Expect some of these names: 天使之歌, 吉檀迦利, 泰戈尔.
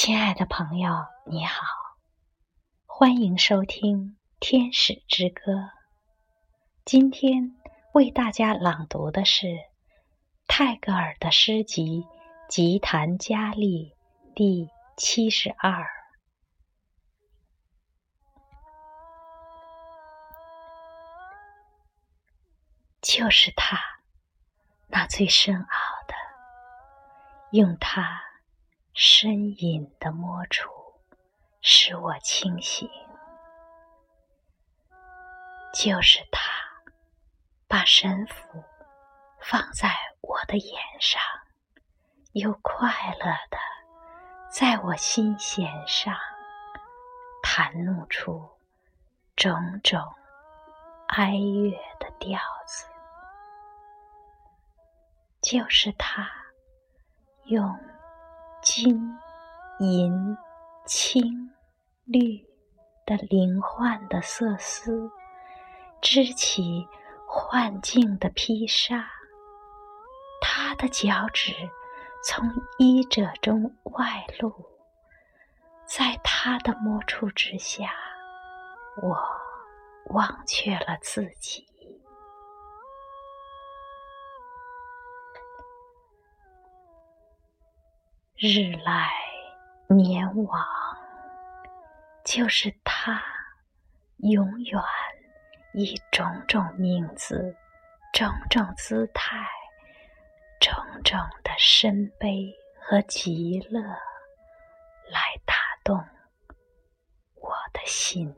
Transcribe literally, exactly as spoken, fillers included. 亲爱的朋友，你好，欢迎收听《天使之歌》。今天为大家朗读的是泰戈尔的诗集《吉檀迦利》第七十二。就是他，那最深奥的，用他深隐的摸处使我清醒，就是他把神符放在我的眼上，又快乐的在我心弦上弹弄出种种哀乐的调子，就是他用金银青绿的灵幻的色丝织起幻境的披纱，他的脚趾从衣褶中外露，在他的摸触之下，我忘却了自己。日来年往，就是他永远以种种名字、种种姿态、种种的深悲和极乐来打动我的心。